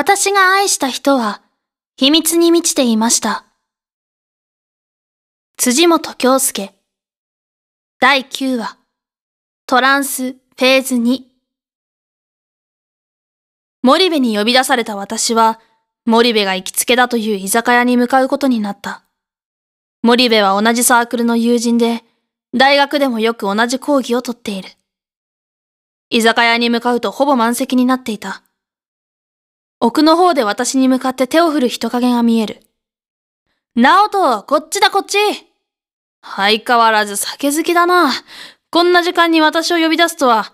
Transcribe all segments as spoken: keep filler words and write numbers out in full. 私が愛した人は秘密に満ちていました。辻本恭介だいきゅうわトランスフェーズに。森部に呼び出された私は、森部が行きつけだという居酒屋に向かうことになった。森部は同じサークルの友人で、大学でもよく同じ講義をとっている。居酒屋に向かうとほぼ満席になっていた。奥の方で私に向かって手を振る人影が見える。直人、こっちだこっち。相変わらず酒好きだな。こんな時間に私を呼び出すとは、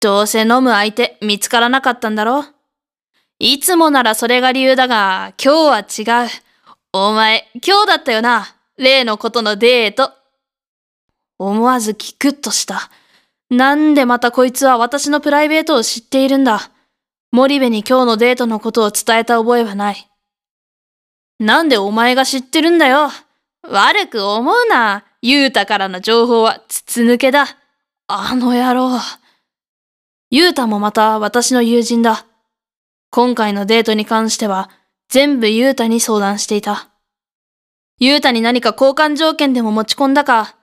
どうせ飲む相手見つからなかったんだろう。いつもならそれが理由だが、今日は違う。お前、今日だったよな。例のことのデート。思わずキクッとした。なんでまたこいつは私のプライベートを知っているんだ。森部に今日のデートのことを伝えた覚えはない。なんでお前が知ってるんだよ。悪く思うな。ユータからの情報は筒抜けだ。あの野郎。ユータもまた私の友人だ。今回のデートに関しては全部ユータに相談していた。ユータに何か交換条件でも持ち込んだか、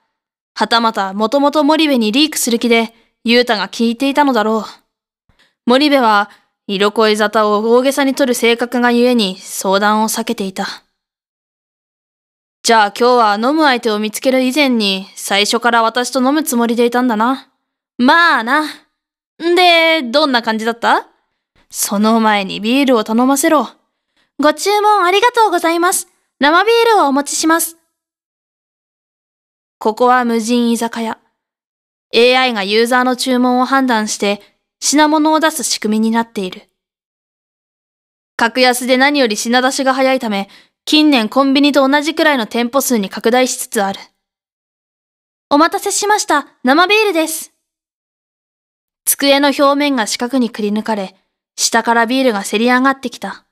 はたまたもともと森部にリークする気でユータが聞いていたのだろう。森部は色恋沙汰を大げさに取る性格がゆえに相談を避けていた。じゃあ今日は飲む相手を見つける以前に最初から私と飲むつもりでいたんだな。まあな。んで、どんな感じだった?その前にビールを頼ませろ。ご注文ありがとうございます。生ビールをお持ちします。ここは無人居酒屋。エーアイ がユーザーの注文を判断して品物を出す仕組みになっている。格安で何より品出しが早いため、近年コンビニと同じくらいの店舗数に拡大しつつある。お待たせしました。生ビールです。机の表面が四角にくり抜かれ、下からビールがせり上がってきた。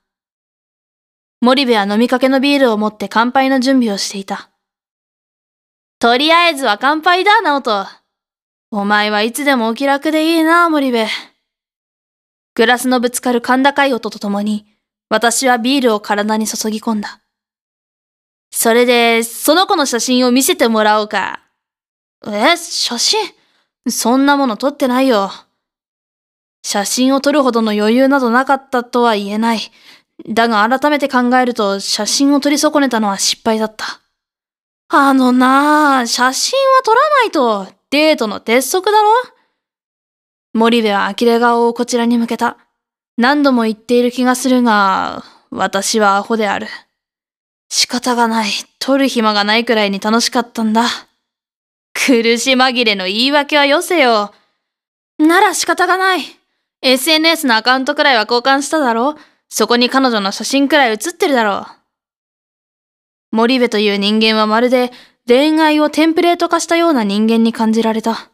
森部は飲みかけのビールを持って乾杯の準備をしていた。とりあえずは乾杯だ、直人。お前はいつでもお気楽でいいな、森部。グラスのぶつかる甲高い音とともに、私はビールを体に注ぎ込んだ。それで、その子の写真を見せてもらおうか。え、写真?そんなもの撮ってないよ。写真を撮るほどの余裕などなかったとは言えない。だが改めて考えると写真を撮り損ねたのは失敗だった。あのなあ、写真は撮らないとデートの鉄則だろ?森部は呆れ顔をこちらに向けた。何度も言っている気がするが、私はアホである。仕方がない。撮る暇がないくらいに楽しかったんだ。苦し紛れの言い訳はよせよ。なら仕方がない。エスエヌエス のアカウントくらいは交換しただろ。そこに彼女の写真くらい写ってるだろう。森部という人間はまるで恋愛をテンプレート化したような人間に感じられた。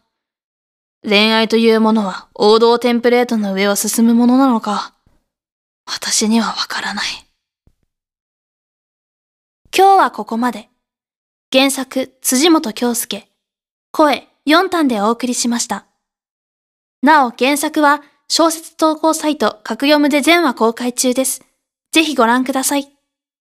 恋愛というものは王道テンプレートの上を進むものなのか。私にはわからない。今日はここまで。原作辻本恭介。声よんたんでお送りしました。なお原作は小説投稿サイトかくよむで全話公開中です。ぜひご覧ください。